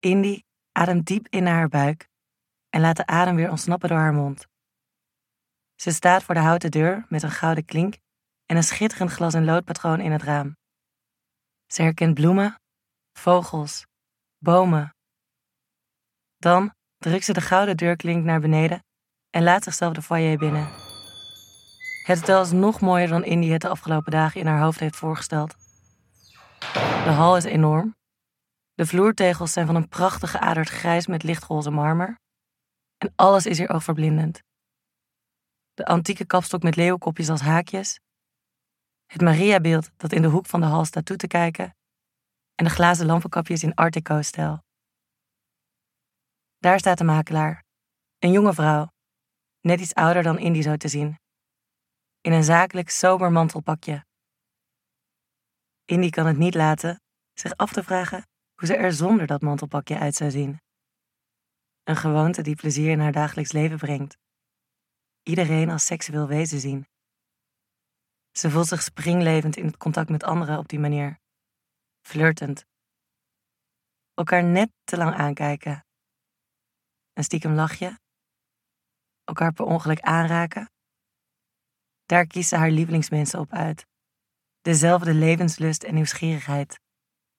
Indie ademt diep in naar haar buik en laat de adem weer ontsnappen door haar mond. Ze staat voor de houten deur met een gouden klink en een schitterend glas- en loodpatroon in het raam. Ze herkent bloemen, vogels, bomen. Dan drukt ze de gouden deurklink naar beneden en laat zichzelf de foyer binnen. Het hotel is nog mooier dan Indie het de afgelopen dagen in haar hoofd heeft voorgesteld. De hal is enorm. De vloertegels zijn van een prachtig geaderd grijs met lichtroze marmer. En alles is hier oogverblindend. De antieke kapstok met leeuwenkopjes als haakjes. Het Mariabeeld dat in de hoek van de hal staat toe te kijken. En de glazen lampenkapjes in Art Deco-stijl. Daar staat de makelaar. Een jonge vrouw. Net iets ouder dan Indie zo te zien. In een zakelijk sober mantelpakje. Indie kan het niet laten zich af te vragen hoe ze er zonder dat mantelpakje uit zou zien. Een gewoonte die plezier in haar dagelijks leven brengt. Iedereen als seksueel wezen zien. Ze voelt zich springlevend in het contact met anderen op die manier. Flirtend. Elkaar net te lang aankijken. Een stiekem lachje. Elkaar per ongeluk aanraken. Daar kiest ze haar lievelingsmensen op uit. Dezelfde levenslust en nieuwsgierigheid.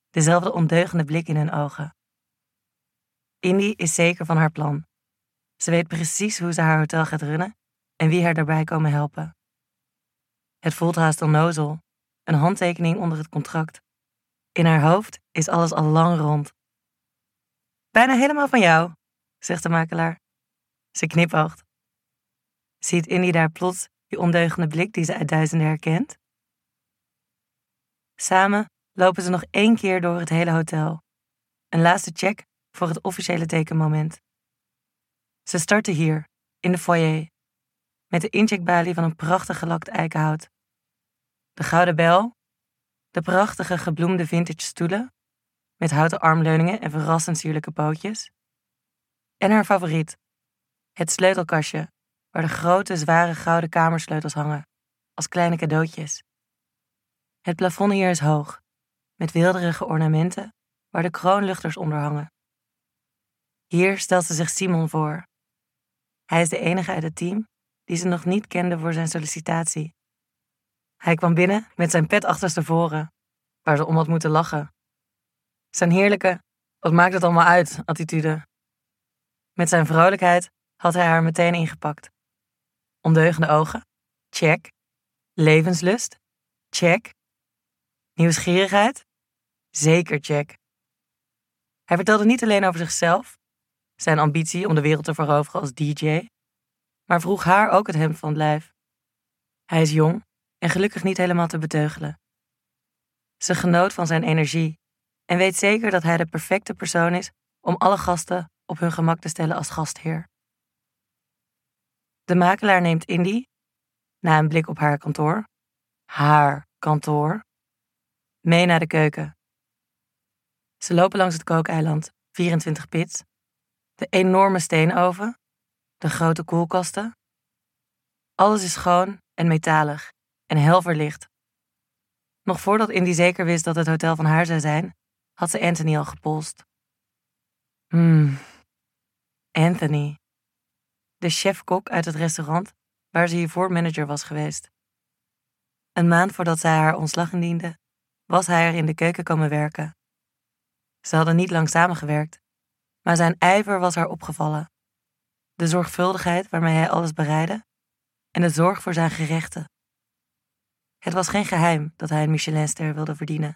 Dezelfde ondeugende blik in hun ogen. Indie is zeker van haar plan. Ze weet precies hoe ze haar hotel gaat runnen en wie haar daarbij komen helpen. Het voelt haast onnozel, een handtekening onder het contract. In haar hoofd is alles al lang rond. Bijna helemaal van jou, zegt de makelaar. Ze knipoogt. Ziet Indie daar plots die ondeugende blik die ze uit duizenden herkent? Samen lopen ze nog 1 keer door het hele hotel. Een laatste check voor het officiële tekenmoment. Ze starten hier, in de foyer, met de incheckbalie van een prachtig gelakt eikenhout. De gouden bel, de prachtige gebloemde vintage stoelen, met houten armleuningen en verrassend sierlijke pootjes. En haar favoriet, het sleutelkastje, waar de grote, zware gouden kamersleutels hangen, als kleine cadeautjes. Het plafond hier is hoog, met weelderige ornamenten waar de kroonluchters onder hangen. Hier stelt ze zich Simon voor. Hij is de enige uit het team die ze nog niet kende voor zijn sollicitatie. Hij kwam binnen met zijn pet achterstevoren, waar ze om had moeten lachen. Zijn heerlijke, wat maakt het allemaal uit, attitude. Met zijn vrolijkheid had hij haar meteen ingepakt. Ondeugende ogen? Check. Levenslust? Check. Nieuwsgierigheid? Zeker check. Hij vertelde niet alleen over zichzelf, zijn ambitie om de wereld te veroveren als DJ, maar vroeg haar ook het hemd van het lijf. Hij is jong en gelukkig niet helemaal te beteugelen. Ze genoot van zijn energie en weet zeker dat hij de perfecte persoon is om alle gasten op hun gemak te stellen als gastheer. De makelaar neemt Indie, na een blik op haar kantoor, mee naar de keuken. Ze lopen langs het kookeiland, 24 pits, de enorme steenoven, de grote koelkasten. Alles is schoon en metalig en hel verlicht. Nog voordat Indie zeker wist dat het hotel van haar zou zijn, had ze Anthony al gepolst. Anthony. De chef-kok uit het restaurant waar ze hiervoor manager was geweest. Een maand voordat zij haar ontslag indiende, was hij er in de keuken komen werken. Ze hadden niet lang samengewerkt, maar zijn ijver was haar opgevallen. De zorgvuldigheid waarmee hij alles bereidde en de zorg voor zijn gerechten. Het was geen geheim dat hij een Michelinster wilde verdienen.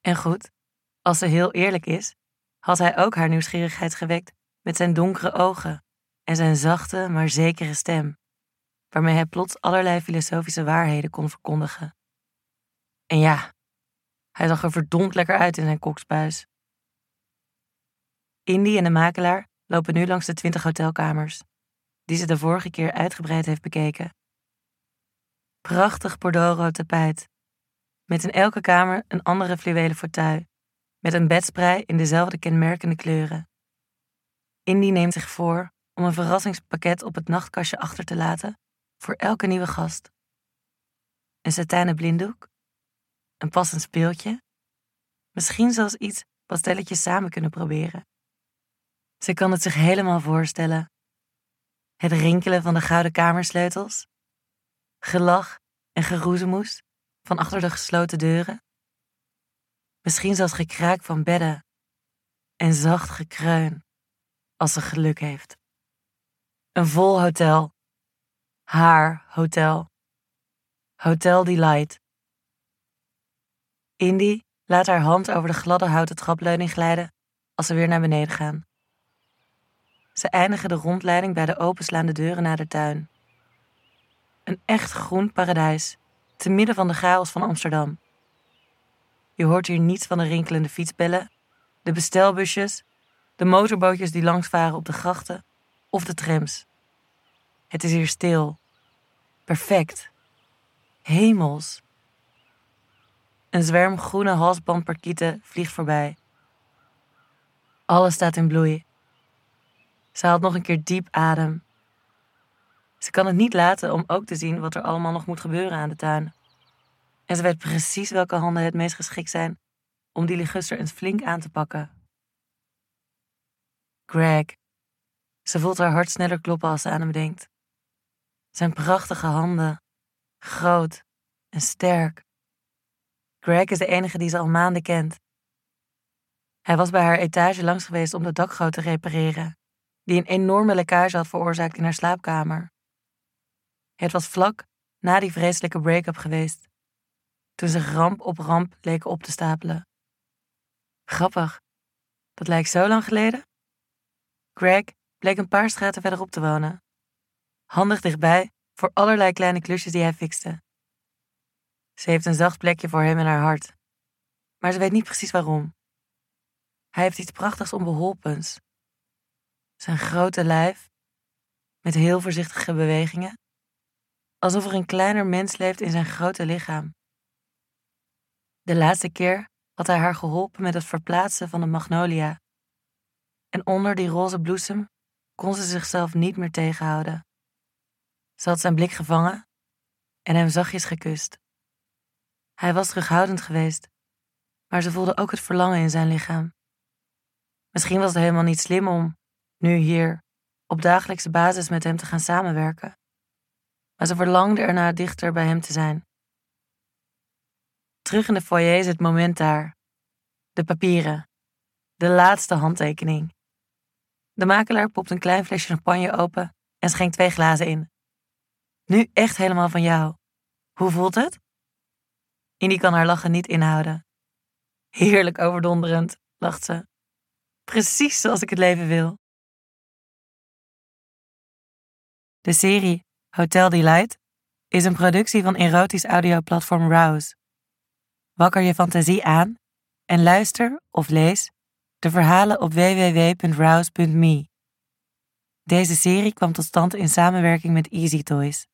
En goed, als ze heel eerlijk is, had hij ook haar nieuwsgierigheid gewekt met zijn donkere ogen en zijn zachte maar zekere stem, waarmee hij plots allerlei filosofische waarheden kon verkondigen. En ja, hij zag er verdomd lekker uit in zijn koksbuis. Indie en de makelaar lopen nu langs de 20 hotelkamers, die ze de vorige keer uitgebreid heeft bekeken. Prachtig bordeauxrood tapijt, met in elke kamer een andere fluwelen fauteuil, met een bedsprei in dezelfde kenmerkende kleuren. Indie neemt zich voor om een verrassingspakket op het nachtkastje achter te laten voor elke nieuwe gast. Een satijnen blinddoek, een passend speeltje, misschien zelfs iets pastelletjes samen kunnen proberen. Ze kan het zich helemaal voorstellen. Het rinkelen van de gouden kamersleutels. Gelach en geroezemoes van achter de gesloten deuren. Misschien zelfs gekraak van bedden. En zacht gekreun, als ze geluk heeft. Een vol hotel. Haar hotel. Hotel Delight. Indie laat haar hand over de gladde houten trapleuning glijden als ze weer naar beneden gaan. Ze eindigen de rondleiding bij de openslaande deuren naar de tuin. Een echt groen paradijs, te midden van de chaos van Amsterdam. Je hoort hier niets van de rinkelende fietsbellen, de bestelbusjes, de motorbootjes die langsvaren op de grachten of de trams. Het is hier stil. Perfect. Hemels. Een zwerm groene halsbandparkieten vliegt voorbij. Alles staat in bloei. Ze haalt nog een keer diep adem. Ze kan het niet laten om ook te zien wat er allemaal nog moet gebeuren aan de tuin. En ze weet precies welke handen het meest geschikt zijn om die liguster eens flink aan te pakken. Greg. Ze voelt haar hart sneller kloppen als ze aan hem denkt. Zijn prachtige handen. Groot en sterk. Greg is de enige die ze al maanden kent. Hij was bij haar etage langs geweest om de dakgoot te repareren, die een enorme lekkage had veroorzaakt in haar slaapkamer. Het was vlak na die vreselijke break-up geweest, toen zich ramp op ramp leken op te stapelen. Grappig, dat lijkt zo lang geleden. Greg bleek een paar straten verderop te wonen. Handig dichtbij voor allerlei kleine klusjes die hij fixte. Ze heeft een zacht plekje voor hem in haar hart. Maar ze weet niet precies waarom. Hij heeft iets prachtigs onbeholpens. Zijn grote lijf, met heel voorzichtige bewegingen. Alsof er een kleiner mens leeft in zijn grote lichaam. De laatste keer had hij haar geholpen met het verplaatsen van de magnolia. En onder die roze bloesem kon ze zichzelf niet meer tegenhouden. Ze had zijn blik gevangen en hem zachtjes gekust. Hij was terughoudend geweest, maar ze voelde ook het verlangen in zijn lichaam. Misschien was het helemaal niet slim om, nu hier, op dagelijkse basis met hem te gaan samenwerken. Maar ze verlangde ernaar dichter bij hem te zijn. Terug in de foyer is het moment daar. De papieren. De laatste handtekening. De makelaar popt een klein flesje champagne open en schenkt 2 glazen in. Nu echt helemaal van jou. Hoe voelt het? Indie kan haar lachen niet inhouden. Heerlijk overdonderend, lacht ze. Precies zoals ik het leven wil. De serie Hotel Delight is een productie van erotisch audioplatform Rouze. Wakker je fantasie aan en luister of lees de verhalen op www.rouze.me. Deze serie kwam tot stand in samenwerking met Easy Toys.